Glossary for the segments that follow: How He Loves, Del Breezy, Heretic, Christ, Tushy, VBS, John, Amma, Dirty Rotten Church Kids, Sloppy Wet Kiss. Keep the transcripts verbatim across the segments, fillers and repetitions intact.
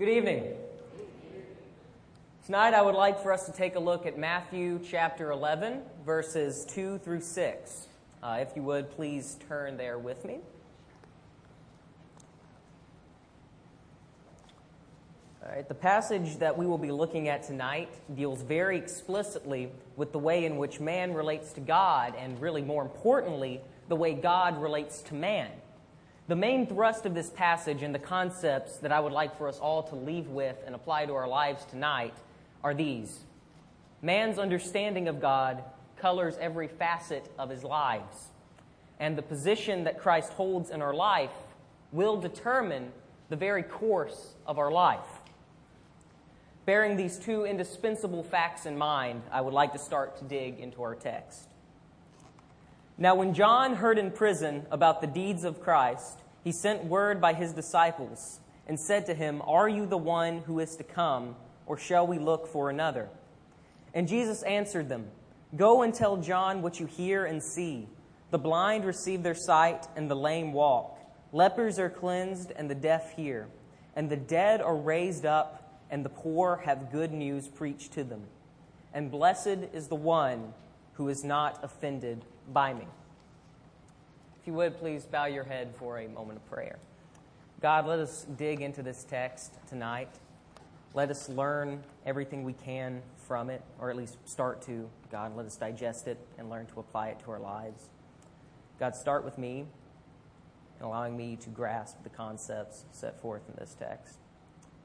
Good evening. Tonight I would like for us to take a look at Matthew chapter eleven, verses two through six. Uh, if you would, please turn there with me. All right, the passage that we will be looking at tonight deals very explicitly with the way in which man relates to God, and really more importantly, the way God relates to man. The main thrust of this passage and the concepts that I would like for us all to leave with and apply to our lives tonight are these. Man's understanding of God colors every facet of his lives, and the position that Christ holds in our life will determine the very course of our life. Bearing these two indispensable facts in mind, I would like to start to dig into our text. Now, when John heard in prison about the deeds of Christ, he sent word by his disciples and said to him, "Are you the one who is to come, or shall we look for another?" And Jesus answered them, "Go and tell John what you hear and see. The blind receive their sight, and the lame walk. Lepers are cleansed, and the deaf hear. And the dead are raised up, and the poor have good news preached to them. And blessed is the one who is not offended by me." If you would, please bow your head for a moment of prayer. God, let us dig into this text tonight. Let us learn everything we can from it, or at least start to. God, let us digest it and learn to apply it to our lives. God, start with me and allowing me to grasp the concepts set forth in this text.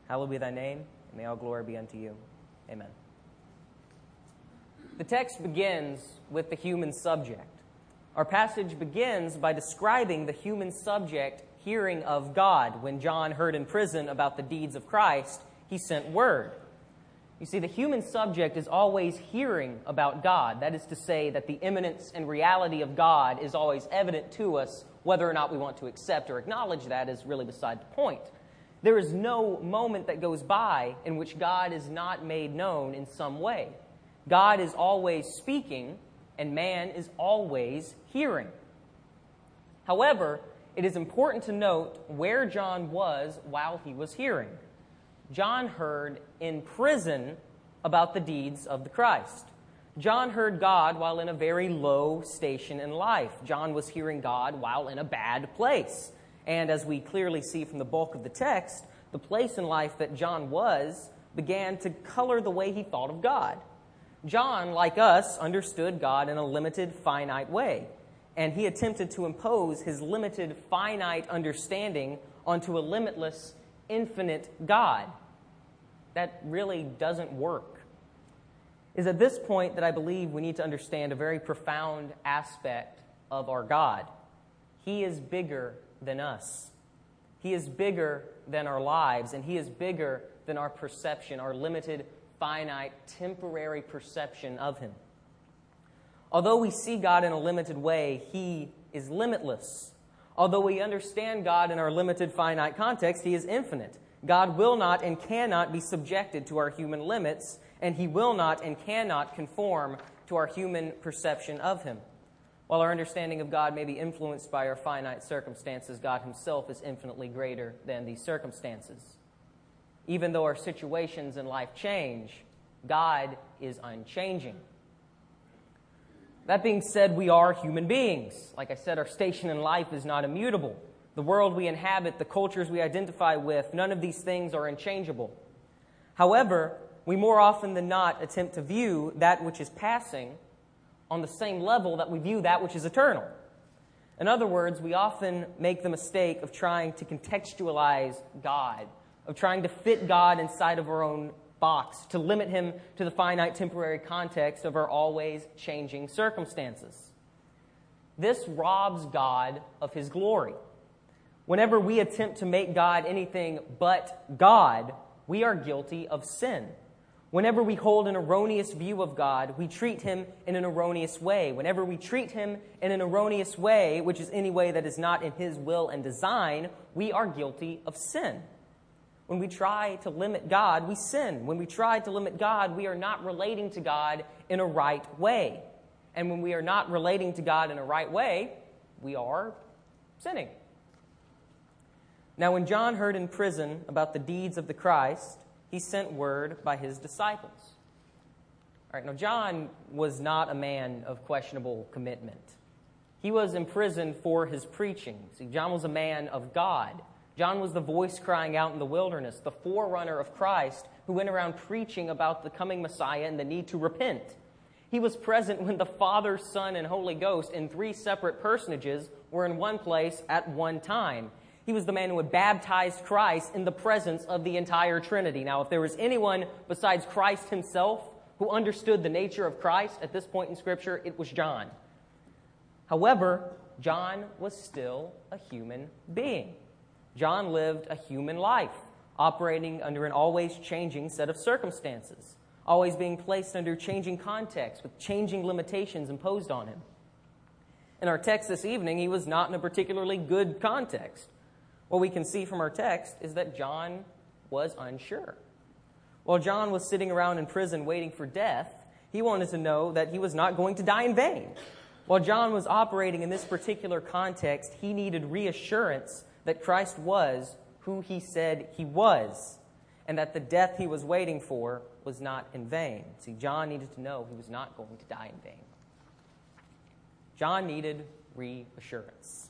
Hallowed be thy name, and may all glory be unto you. Amen. The text begins with the human subject. Our passage begins by describing the human subject hearing of God. When John heard in prison about the deeds of Christ, he sent word. You see, the human subject is always hearing about God. That is to say that the immanence and reality of God is always evident to us. Whether or not we want to accept or acknowledge that is really beside the point. There is no moment that goes by in which God is not made known in some way. God is always speaking, and man is always hearing. However, it is important to note where John was while he was hearing. John heard in prison about the deeds of the Christ. John heard God while in a very low station in life. John was hearing God while in a bad place. And as we clearly see from the bulk of the text, the place in life that John was began to color the way he thought of God. John, like us, understood God in a limited, finite way, and he attempted to impose his limited, finite understanding onto a limitless, infinite God. That really doesn't work. It's at this point that I believe we need to understand a very profound aspect of our God. He is bigger than us. He is bigger than our lives, and he is bigger than our perception, our limited, finite, temporary perception of him. Although we see God in a limited way, he is limitless. Although we understand God in our limited, finite context, he is infinite. God will not and cannot be subjected to our human limits, and he will not and cannot conform to our human perception of him. While our understanding of God may be influenced by our finite circumstances, God himself is infinitely greater than these circumstances. Even though our situations in life change, God is unchanging. That being said, we are human beings. Like I said, our station in life is not immutable. The world we inhabit, the cultures we identify with, none of these things are unchangeable. However, we more often than not attempt to view that which is passing on the same level that we view that which is eternal. In other words, we often make the mistake of trying to contextualize God, of trying to fit God inside of our own box, to limit him to the finite temporary context of our always changing circumstances. This robs God of his glory. Whenever we attempt to make God anything but God, we are guilty of sin. Whenever we hold an erroneous view of God, we treat him in an erroneous way. Whenever we treat him in an erroneous way, which is any way that is not in his will and design, we are guilty of sin. When we try to limit God, we sin. When we try to limit God, we are not relating to God in a right way. And when we are not relating to God in a right way, we are sinning. Now, when John heard in prison about the deeds of the Christ, he sent word by his disciples. All right, now John was not a man of questionable commitment. He was imprisoned for his preaching. See, John was a man of God. John was the voice crying out in the wilderness, the forerunner of Christ, who went around preaching about the coming Messiah and the need to repent. He was present when the Father, Son, and Holy Ghost in three separate personages were in one place at one time. He was the man who had baptized Christ in the presence of the entire Trinity. Now, if there was anyone besides Christ himself who understood the nature of Christ at this point in Scripture, it was John. However, John was still a human being. John lived a human life, operating under an always changing set of circumstances, always being placed under changing contexts with changing limitations imposed on him. In our text this evening, he was not in a particularly good context. What we can see from our text is that John was unsure. While John was sitting around in prison waiting for death, he wanted to know that he was not going to die in vain. While John was operating in this particular context, he needed reassurance that Christ was who he said he was, and that the death he was waiting for was not in vain. See, John needed to know he was not going to die in vain. John needed reassurance.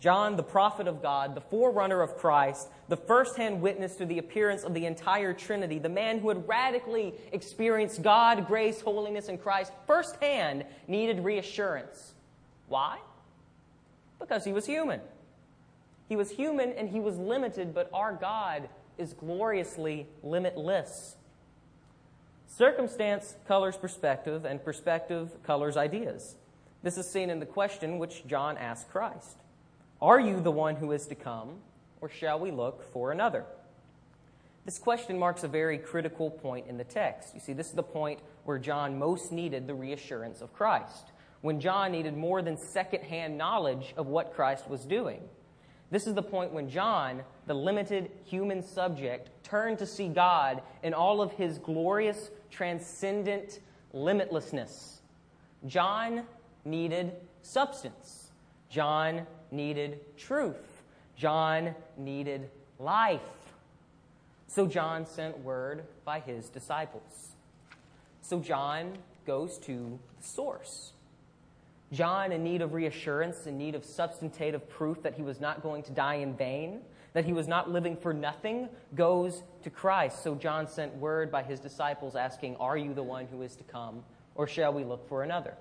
John, the prophet of God, the forerunner of Christ, the first-hand witness to the appearance of the entire Trinity, the man who had radically experienced God, grace, holiness, and Christ firsthand, needed reassurance. Why? Because he was human. He was human and he was limited, but our God is gloriously limitless. Circumstance colors perspective, and perspective colors ideas. This is seen in the question which John asked Christ. Are you the one who is to come, or shall we look for another? This question marks a very critical point in the text. You see, this is the point where John most needed the reassurance of Christ, when John needed more than second-hand knowledge of what Christ was doing. This is the point when John, the limited human subject, turned to see God in all of his glorious, transcendent limitlessness. John needed substance. John needed truth. John needed life. So John sent word by his disciples. So John goes to the source. John, in need of reassurance, in need of substantive proof that he was not going to die in vain, that he was not living for nothing, goes to Christ. So John sent word by his disciples asking, "Are you the one who is to come, or shall we look for another?"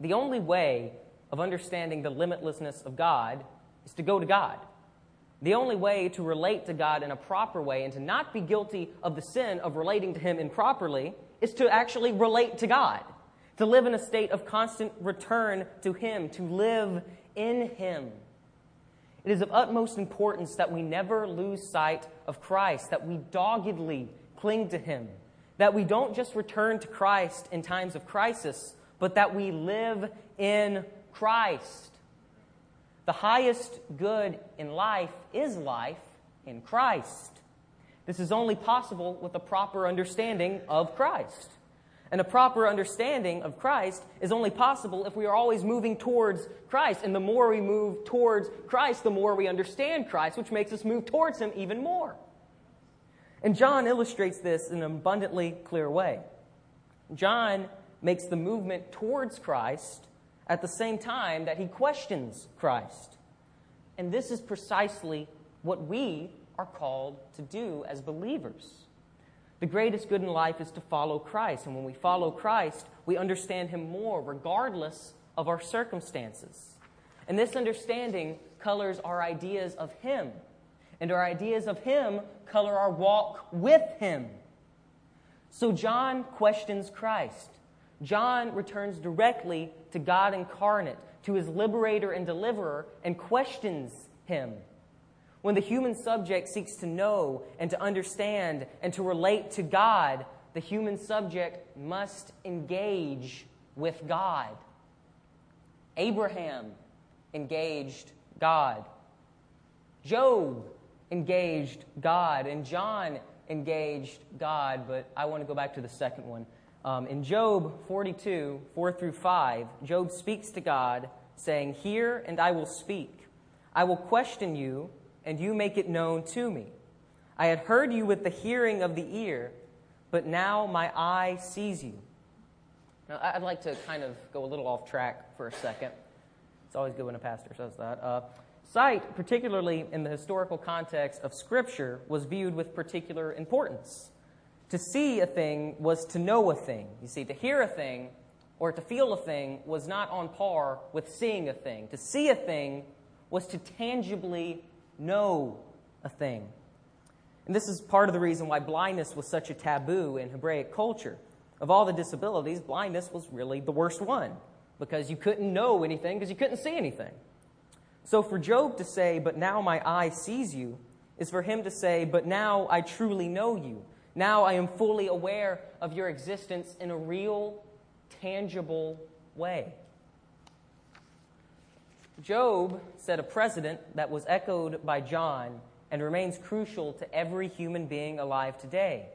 The only way of understanding the limitlessness of God is to go to God. The only way to relate to God in a proper way and to not be guilty of the sin of relating to him improperly is to actually relate to God, to live in a state of constant return to him, to live in him. It is of utmost importance that we never lose sight of Christ, that we doggedly cling to him, that we don't just return to Christ in times of crisis, but that we live in Christ. The highest good in life is life in Christ. This is only possible with a proper understanding of Christ. And a proper understanding of Christ is only possible if we are always moving towards Christ. And the more we move towards Christ, the more we understand Christ, which makes us move towards him even more. And John illustrates this in an abundantly clear way. John makes the movement towards Christ at the same time that he questions Christ. And this is precisely what we are called to do as believers. The greatest good in life is to follow Christ, and when we follow Christ, we understand him more, regardless of our circumstances. And this understanding colors our ideas of him, and our ideas of him color our walk with him. So John questions Christ. John returns directly to God incarnate, to his liberator and deliverer, and questions him. When the human subject seeks to know and to understand and to relate to God, the human subject must engage with God. Abraham engaged God. Job engaged God, and John engaged God, but I want to go back to the second one. Um, in Job forty-two, four through five, Job speaks to God, saying, "Hear, and I will speak. I will question you, and you make it known to me. I had heard you with the hearing of the ear, but now my eye sees you. Now, I'd like to kind of go a little off track for a second. It's always good when a pastor says that. Uh, sight, particularly in the historical context of Scripture, was viewed with particular importance. To see a thing was to know a thing. You see, to hear a thing or to feel a thing was not on par with seeing a thing. To see a thing was to tangibly know a thing. And this is part of the reason why blindness was such a taboo in Hebraic culture. Of all the disabilities, blindness was really the worst one, because you couldn't know anything because you couldn't see anything. So for Job to say, "But now my eye sees you," is for him to say, "But now I truly know you. Now I am fully aware of your existence in a real, tangible way." Job set a precedent that was echoed by John and remains crucial to every human being alive today.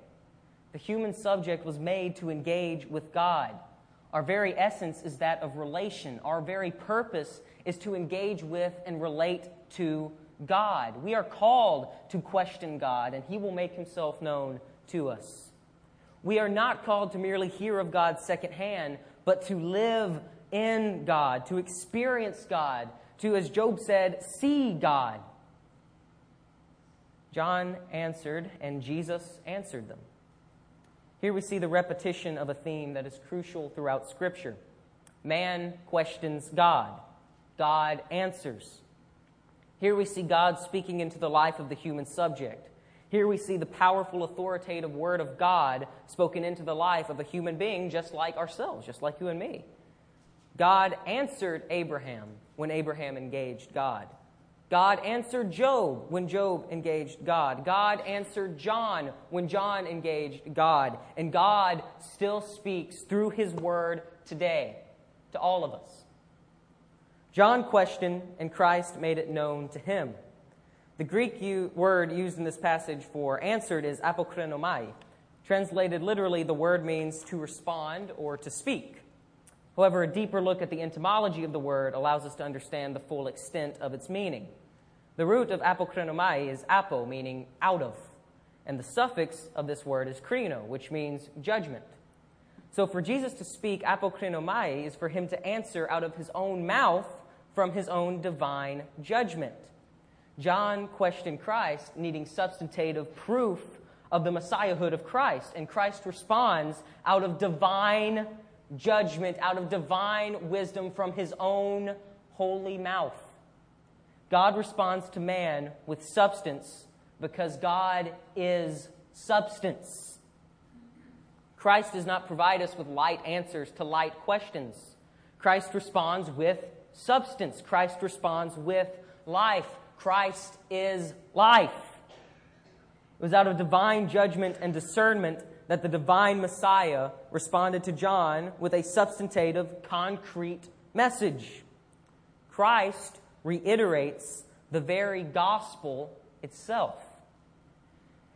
The human subject was made to engage with God. Our very essence is that of relation. Our very purpose is to engage with and relate to God. We are called to question God, and He will make Himself known to us. We are not called to merely hear of God secondhand, but to live in God, to experience God, to, as Job said, see God. John answered, and Jesus answered them. Here we see the repetition of a theme that is crucial throughout Scripture. Man questions God. God answers. Here we see God speaking into the life of the human subject. Here we see the powerful, authoritative Word of God spoken into the life of a human being just like ourselves, just like you and me. God answered Abraham when Abraham engaged God. God answered Job when Job engaged God. God answered John when John engaged God. And God still speaks through His Word today to all of us. John questioned, and Christ made it known to him. The Greek u- word used in this passage for answered is apokrenomai. Translated literally, the word means to respond or to speak. However, a deeper look at the etymology of the word allows us to understand the full extent of its meaning. The root of apokrenomai is apo, meaning out of, and the suffix of this word is kreno, which means judgment. So for Jesus to speak apokrenomai is for Him to answer out of His own mouth from His own divine judgment. John questioned Christ, needing substantive proof of the Messiahhood of Christ, and Christ responds out of divine judgment, out of divine wisdom from His own holy mouth. God responds to man with substance because God is substance. Christ does not provide us with light answers to light questions. Christ responds with substance. Christ responds with life. Christ is life. It was out of divine judgment and discernment that the divine Messiah responded to John with a substantive, concrete message. Christ reiterates the very gospel itself.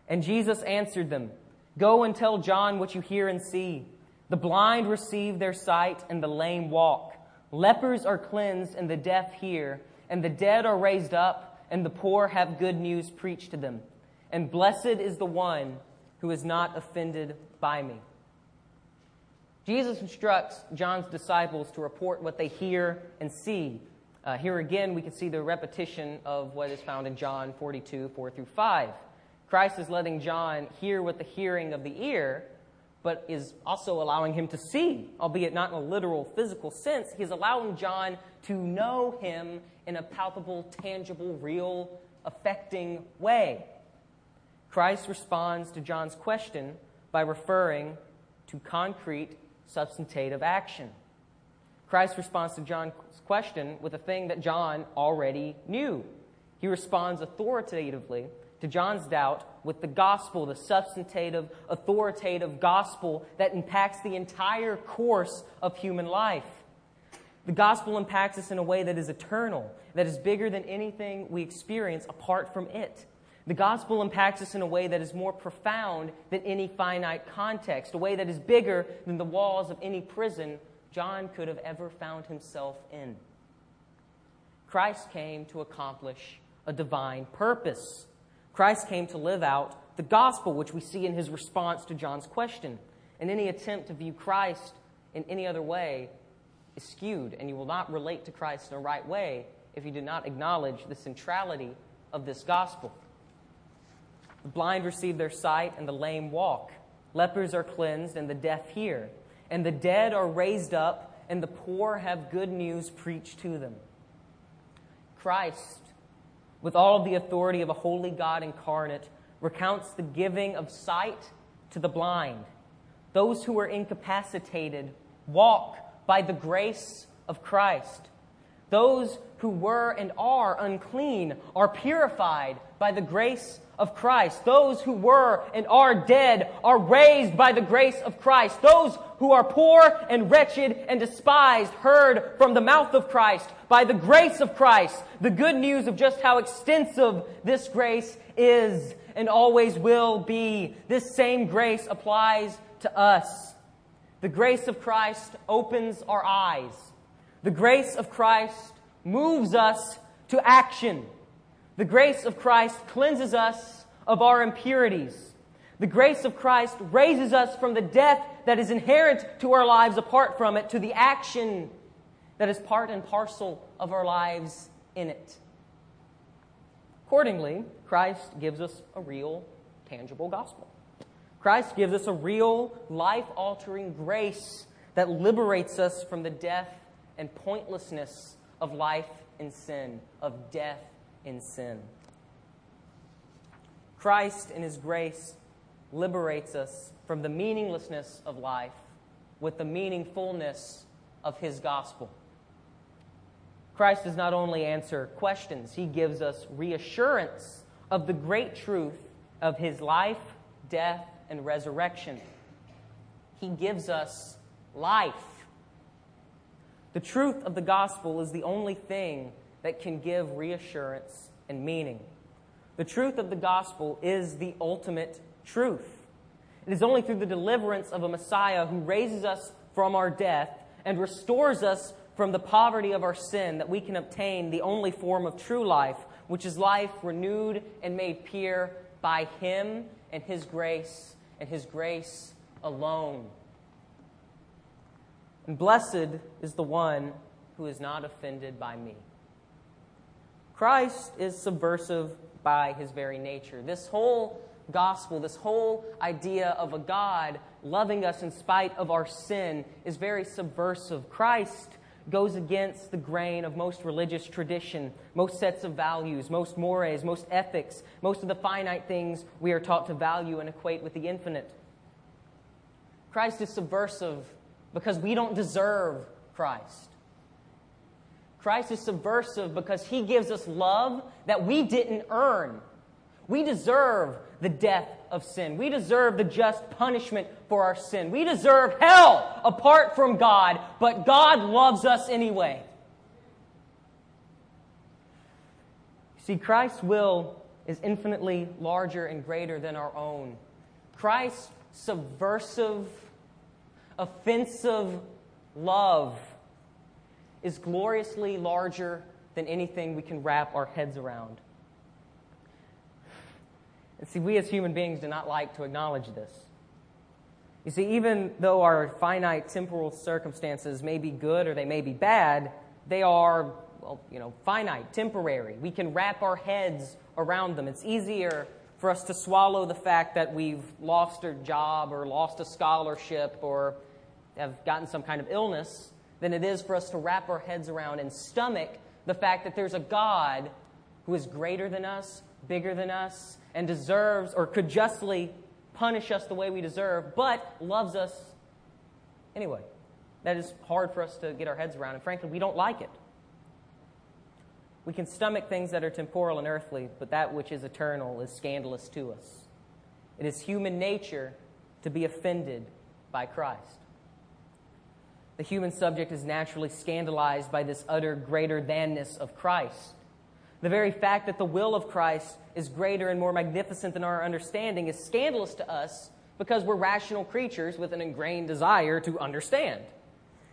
And Jesus answered them, "Go and tell John what you hear and see. The blind receive their sight, and the lame walk. Lepers are cleansed, and the deaf hear. And the dead are raised up, and the poor have good news preached to them. And blessed is the one who is not offended by me." Jesus instructs John's disciples to report what they hear and see. Uh, here again, we can see the repetition of what is found in John forty-two, four through five. Christ is letting John hear with the hearing of the ear, but is also allowing him to see, albeit not in a literal, physical sense. He's allowing John to know Him in a palpable, tangible, real, affecting way. Christ responds to John's question by referring to concrete, substantive action. Christ responds to John's question with a thing that John already knew. He responds authoritatively to John's doubt with the gospel, the substantive, authoritative gospel that impacts the entire course of human life. The gospel impacts us in a way that is eternal, that is bigger than anything we experience apart from it. The gospel impacts us in a way that is more profound than any finite context, a way that is bigger than the walls of any prison John could have ever found himself in. Christ came to accomplish a divine purpose. Christ came to live out the gospel, which we see in his response to John's question. And any attempt to view Christ in any other way is skewed, and you will not relate to Christ in the right way if you do not acknowledge the centrality of this gospel. The blind receive their sight, and the lame walk. Lepers are cleansed, and the deaf hear. And the dead are raised up, and the poor have good news preached to them. Christ, with all the authority of a holy God incarnate, recounts the giving of sight to the blind. Those who are incapacitated walk by the grace of Christ. Those who were and are unclean are purified by the grace of Christ. Those who were and are dead are raised by the grace of Christ. Those who are poor and wretched and despised heard from the mouth of Christ by the grace of Christ. The good news of just how extensive this grace is and always will be. This same grace applies to us. The grace of Christ opens our eyes. The grace of Christ moves us to action. The grace of Christ cleanses us of our impurities. The grace of Christ raises us from the death that is inherent to our lives apart from it to the action that is part and parcel of our lives in it. Accordingly, Christ gives us a real, tangible gospel. Christ gives us a real, life-altering grace that liberates us from the death and pointlessness of life in sin, of death in sin. Christ, in his grace, liberates us from the meaninglessness of life with the meaningfulness of his gospel. Christ does not only answer questions, he gives us reassurance of the great truth of his life, death, and resurrection. He gives us life. The truth of the gospel is the only thing that can give reassurance and meaning. The truth of the gospel is the ultimate truth. It is only through the deliverance of a Messiah who raises us from our death and restores us from the poverty of our sin that we can obtain the only form of true life, which is life renewed and made pure by him and his grace, and his grace alone. And blessed is the one who is not offended by me. Christ is subversive by his very nature. This whole gospel, this whole idea of a God loving us in spite of our sin is very subversive. Christ goes against the grain of most religious tradition, most sets of values, most mores, most ethics, most of the finite things we are taught to value and equate with the infinite. Christ is subversive because we don't deserve Christ. Christ is subversive because he gives us love that we didn't earn. We deserve the death of sin. We deserve the just punishment for our sin. We deserve hell apart from God, but God loves us anyway. See, Christ's will is infinitely larger and greater than our own. Christ's subversive, offensive love is gloriously larger than anything we can wrap our heads around. And see, we as human beings do not like to acknowledge this. You see, even though our finite temporal circumstances may be good or they may be bad, they are, well, you know, finite, temporary. We can wrap our heads around them. It's easier for us to swallow the fact that we've lost a job or lost a scholarship or have gotten some kind of illness than it is for us to wrap our heads around and stomach the fact that there's a God who is greater than us, bigger than us, and deserves or could justly punish us the way we deserve, but loves us anyway. That is hard for us to get our heads around, and frankly, we don't like it. We can stomach things that are temporal and earthly, but that which is eternal is scandalous to us. It is human nature to be offended by Christ. The human subject is naturally scandalized by this utter greater-thanness of Christ. The very fact that the will of Christ is greater and more magnificent than our understanding is scandalous to us because we're rational creatures with an ingrained desire to understand.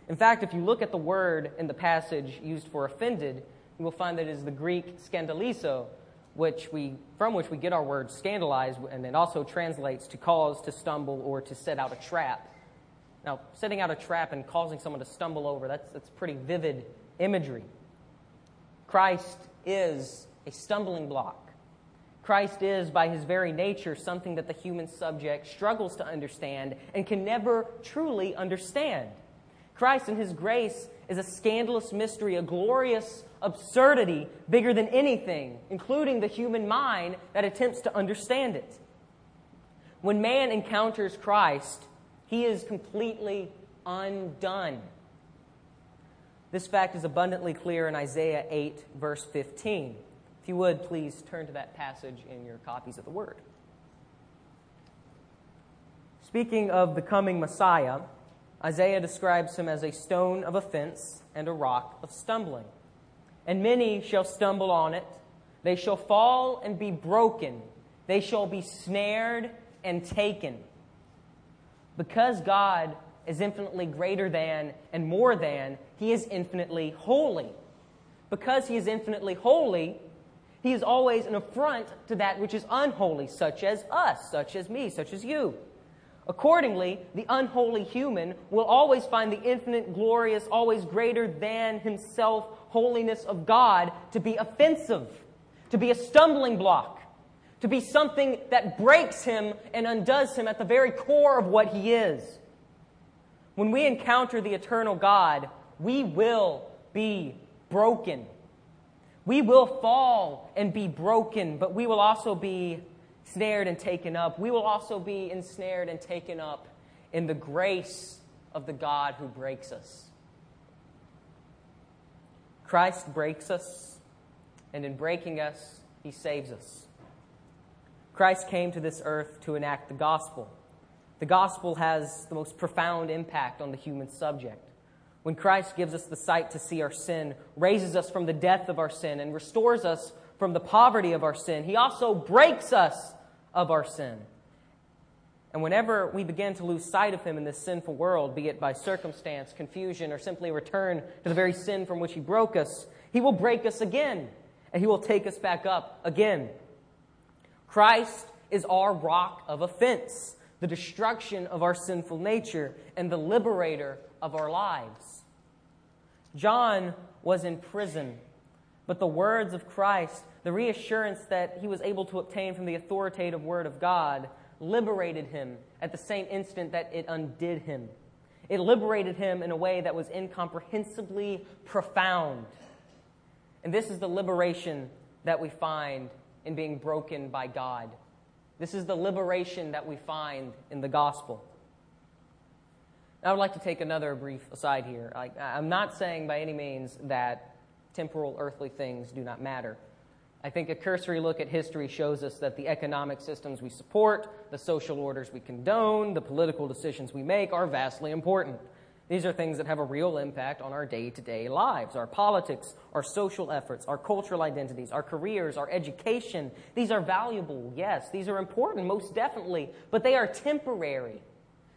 In fact, if you look at the word in the passage used for offended, we'll find that it is the Greek scandalizo, which we from which we get our word scandalize, and it also translates to cause, to stumble, or to set out a trap. Now, setting out a trap and causing someone to stumble over, that's, that's pretty vivid imagery. Christ is a stumbling block. Christ is, by his very nature, something that the human subject struggles to understand and can never truly understand. Christ in his grace is a scandalous mystery, a glorious absurdity bigger than anything, including the human mind that attempts to understand it. When man encounters Christ, he is completely undone. This fact is abundantly clear in Isaiah eight, verse fifteen. If you would, please turn to that passage in your copies of the Word. Speaking of the coming Messiah, Isaiah describes him as a stone of offense and a rock of stumbling. And many shall stumble on it. They shall fall and be broken. They shall be snared and taken. Because God is infinitely greater than and more than, he is infinitely holy. Because he is infinitely holy, he is always an affront to that which is unholy, such as us, such as me, such as you. Accordingly, the unholy human will always find the infinite, glorious, always greater than himself, holiness of God to be offensive, to be a stumbling block, to be something that breaks him and undoes him at the very core of what he is. When we encounter the eternal God, we will be broken. We will fall and be broken, but we will also be snared and taken up. We will also be ensnared and taken up in the grace of the God who breaks us. Christ breaks us, and in breaking us, he saves us. Christ came to this earth to enact the gospel. The gospel has the most profound impact on the human subject. When Christ gives us the sight to see our sin, raises us from the death of our sin, and restores us from the poverty of our sin, he also breaks us of our sin. And whenever we begin to lose sight of him in this sinful world, be it by circumstance, confusion, or simply return to the very sin from which he broke us, he will break us again, and he will take us back up again. Christ is our rock of offense, the destruction of our sinful nature, and the liberator of our lives. John was in prison, but the words of Christ, the reassurance that he was able to obtain from the authoritative Word of God, liberated him at the same instant that it undid him. It liberated him in a way that was incomprehensibly profound. And this is the liberation that we find in being broken by God. This is the liberation that we find in the gospel. I would like to take another brief aside here. I, I'm not saying by any means that temporal, earthly things do not matter. I think a cursory look at history shows us that the economic systems we support, the social orders we condone, the political decisions we make are vastly important. These are things that have a real impact on our day-to-day lives, our politics, our social efforts, our cultural identities, our careers, our education. These are valuable, yes. These are important, most definitely, but they are temporary.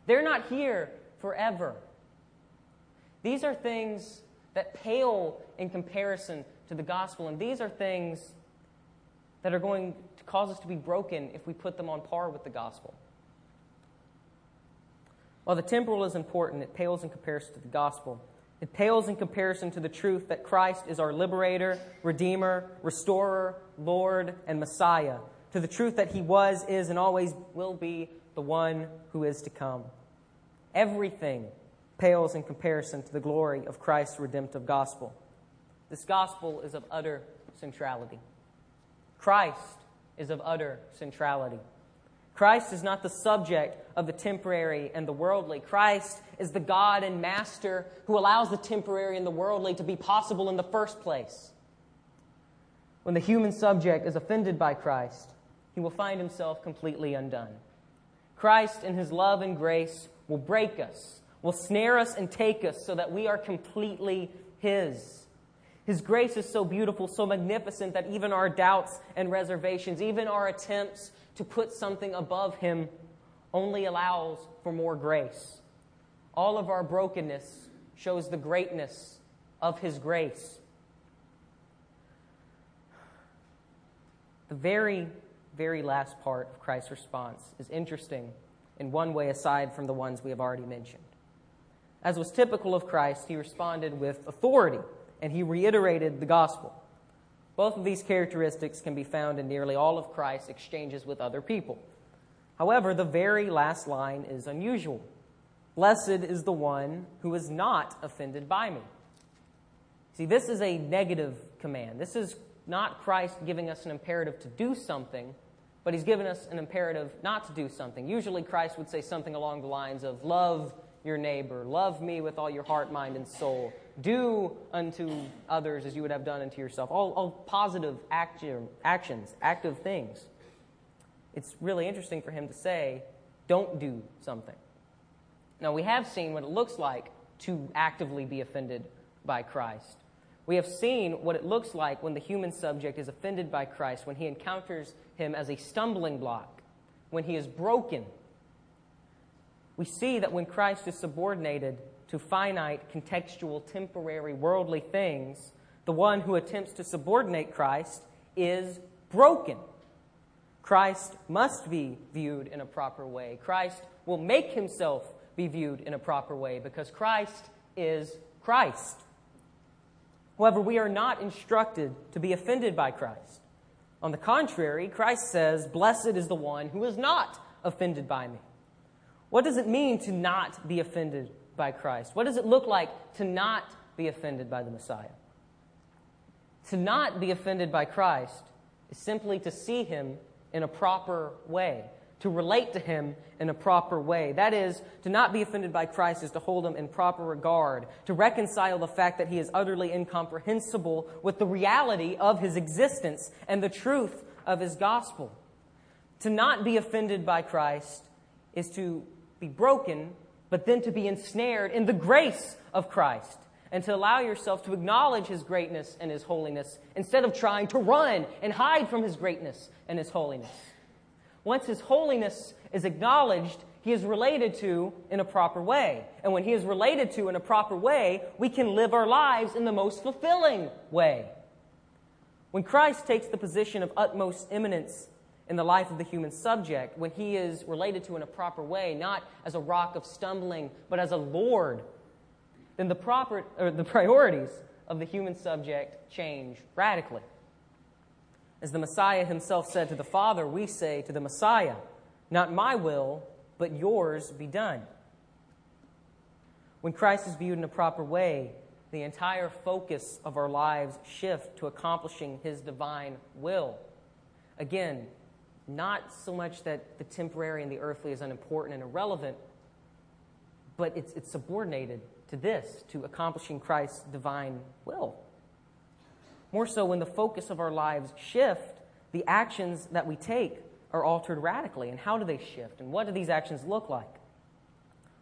They're not here forever. These are things that pale in comparison to the gospel. And these are things that are going to cause us to be broken if we put them on par with the gospel. While the temporal is important, it pales in comparison to the gospel. It pales in comparison to the truth that Christ is our liberator, redeemer, restorer, Lord, and Messiah. To the truth that he was, is, and always will be the one who is to come. Everything pales in comparison to the glory of Christ's redemptive gospel. This gospel is of utter centrality. Christ is of utter centrality. Christ is not the subject of the temporary and the worldly. Christ is the God and Master who allows the temporary and the worldly to be possible in the first place. When the human subject is offended by Christ, he will find himself completely undone. Christ, in his love and grace, will break us, will snare us and take us so that we are completely his. His grace is so beautiful, so magnificent that even our doubts and reservations, even our attempts to put something above him, only allows for more grace. All of our brokenness shows the greatness of his grace. The very, very last part of Christ's response is interesting in one way aside from the ones we have already mentioned. As was typical of Christ, he responded with authority, and he reiterated the gospel. Both of these characteristics can be found in nearly all of Christ's exchanges with other people. However, the very last line is unusual. Blessed is the one who is not offended by me. See, this is a negative command. This is not Christ giving us an imperative to do something, but he's given us an imperative not to do something. Usually Christ would say something along the lines of, love your neighbor, love me with all your heart, mind, and soul. Do unto others as you would have done unto yourself. All, all positive action, actions, active things. It's really interesting for him to say, don't do something. Now, we have seen what it looks like to actively be offended by Christ. We have seen what it looks like when the human subject is offended by Christ, when he encounters him as a stumbling block, when he is broken. We see that when Christ is subordinated to finite, contextual, temporary, worldly things, the one who attempts to subordinate Christ is broken. Christ must be viewed in a proper way. Christ will make himself be viewed in a proper way because Christ is Christ. However, we are not instructed to be offended by Christ. On the contrary, Christ says, "Blessed is the one who is not offended by me." What does it mean to not be offended by Christ? What does it look like to not be offended by the Messiah? To not be offended by Christ is simply to see him in a proper way, to relate to him in a proper way. That is, to not be offended by Christ is to hold him in proper regard, to reconcile the fact that he is utterly incomprehensible with the reality of his existence and the truth of his gospel. To not be offended by Christ is to be broken, but then to be ensnared in the grace of Christ and to allow yourself to acknowledge his greatness and his holiness instead of trying to run and hide from his greatness and his holiness. Once his holiness is acknowledged, he is related to in a proper way. And when he is related to in a proper way, we can live our lives in the most fulfilling way. When Christ takes the position of utmost eminence in the life of the human subject, when he is related to in a proper way, not as a rock of stumbling, but as a Lord, then the proper or the priorities of the human subject change radically. As the Messiah himself said to the Father, we say to the Messiah, "Not my will, but yours be done." When Christ is viewed in a proper way, the entire focus of our lives shifts to accomplishing his divine will. Again, not so much that the temporary and the earthly is unimportant and irrelevant, but it's, it's subordinated to this, to accomplishing Christ's divine will. More so, when the focus of our lives shift, the actions that we take are altered radically. And how do they shift? And what do these actions look like?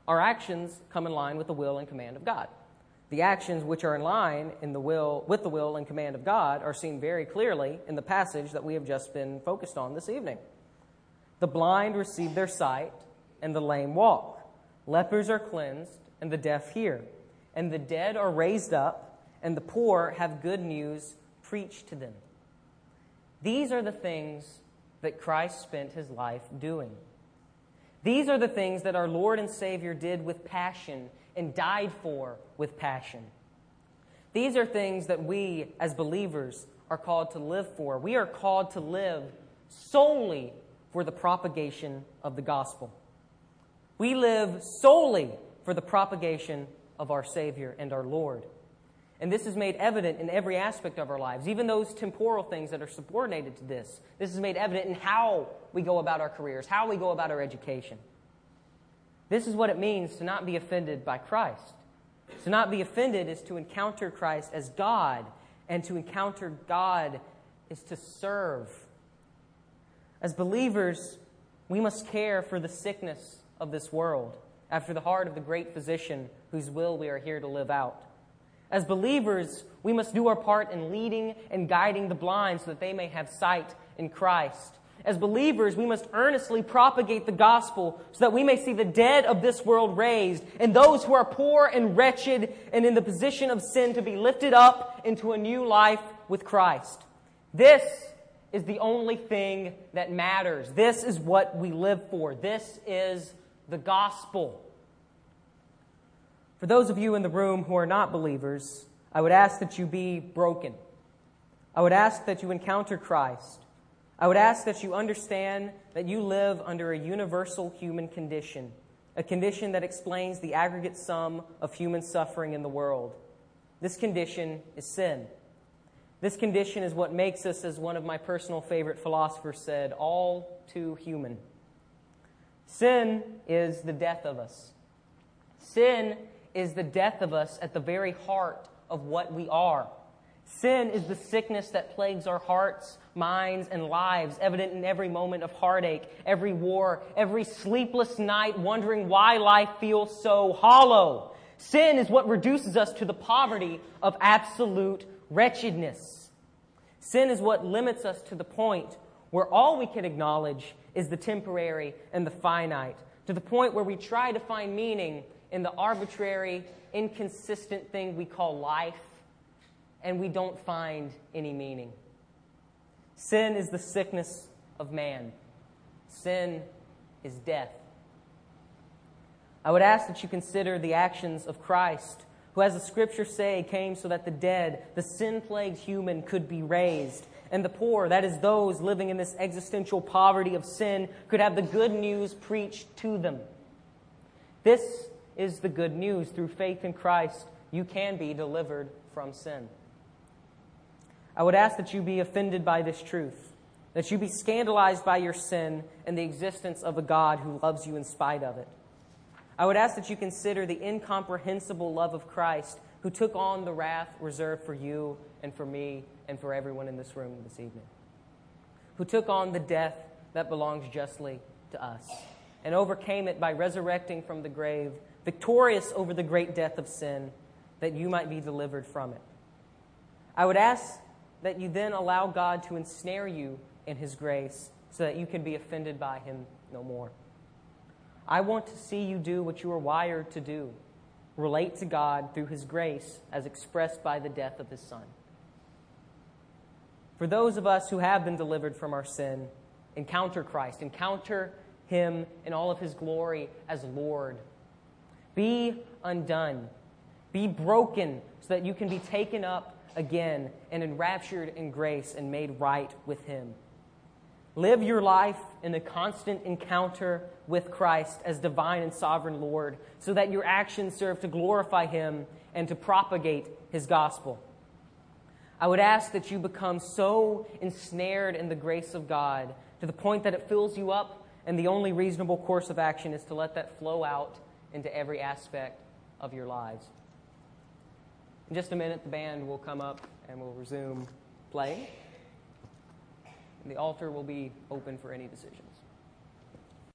Our actions come in line with the will and command of God. The actions which are in line in the will, with the will and command of God are seen very clearly in the passage that we have just been focused on this evening. The blind receive their sight, and the lame walk. Lepers are cleansed, and the deaf hear. And the dead are raised up, and the poor have good news preached to them. These are the things that Christ spent his life doing. These are the things that our Lord and Savior did with passion and died for with passion. These are things that we, as believers, are called to live for. We are called to live solely for the propagation of the gospel. We live solely for the propagation of our Savior and our Lord. And this is made evident in every aspect of our lives, even those temporal things that are subordinated to this. This is made evident in how we go about our careers, how we go about our education. This is what it means to not be offended by Christ. To not be offended is to encounter Christ as God, and to encounter God is to serve. As believers, we must care for the sickness of this world, after the heart of the great physician whose will we are here to live out. As believers, we must do our part in leading and guiding the blind so that they may have sight in Christ. As believers, we must earnestly propagate the gospel so that we may see the dead of this world raised and those who are poor and wretched and in the position of sin to be lifted up into a new life with Christ. This is the only thing that matters. This is what we live for. This is the gospel. For those of you in the room who are not believers, I would ask that you be broken. I would ask that you encounter Christ. I would ask that you understand that you live under a universal human condition, a condition that explains the aggregate sum of human suffering in the world. This condition is sin. This condition is what makes us, as one of my personal favorite philosophers said, all too human. Sin is the death of us. Sin is the death of us at the very heart of what we are. Sin is the sickness that plagues our hearts, minds, and lives, evident in every moment of heartache, every war, every sleepless night, wondering why life feels so hollow. Sin is what reduces us to the poverty of absolute wretchedness. Sin is what limits us to the point where all we can acknowledge is the temporary and the finite, to the point where we try to find meaning in the arbitrary, inconsistent thing we call life, and we don't find any meaning. Sin is the sickness of man. Sin is death. I would ask that you consider the actions of Christ, who, as the Scriptures say, came so that the dead, the sin-plagued human, could be raised, and the poor, that is those living in this existential poverty of sin, could have the good news preached to them. This is the good news. Through faith in Christ, you can be delivered from sin. I would ask that you be offended by this truth, that you be scandalized by your sin and the existence of a God who loves you in spite of it. I would ask that you consider the incomprehensible love of Christ, who took on the wrath reserved for you and for me and for everyone in this room this evening, who took on the death that belongs justly to us and overcame it by resurrecting from the grave, victorious over the great death of sin, that you might be delivered from it. I would ask that you then allow God to ensnare you in His grace so that you can be offended by Him no more. I want to see you do what you are wired to do, relate to God through His grace as expressed by the death of His Son. For those of us who have been delivered from our sin, encounter Christ, encounter Him in all of His glory as Lord. Be undone. Be broken so that you can be taken up again and enraptured in grace and made right with Him. Live your life in a constant encounter with Christ as divine and sovereign Lord, so that your actions serve to glorify Him and to propagate His gospel. I would ask that you become so ensnared in the grace of God to the point that it fills you up, and the only reasonable course of action is to let that flow out into every aspect of your lives. In just a minute, the band will come up and we'll resume playing. The altar will be open for any decisions.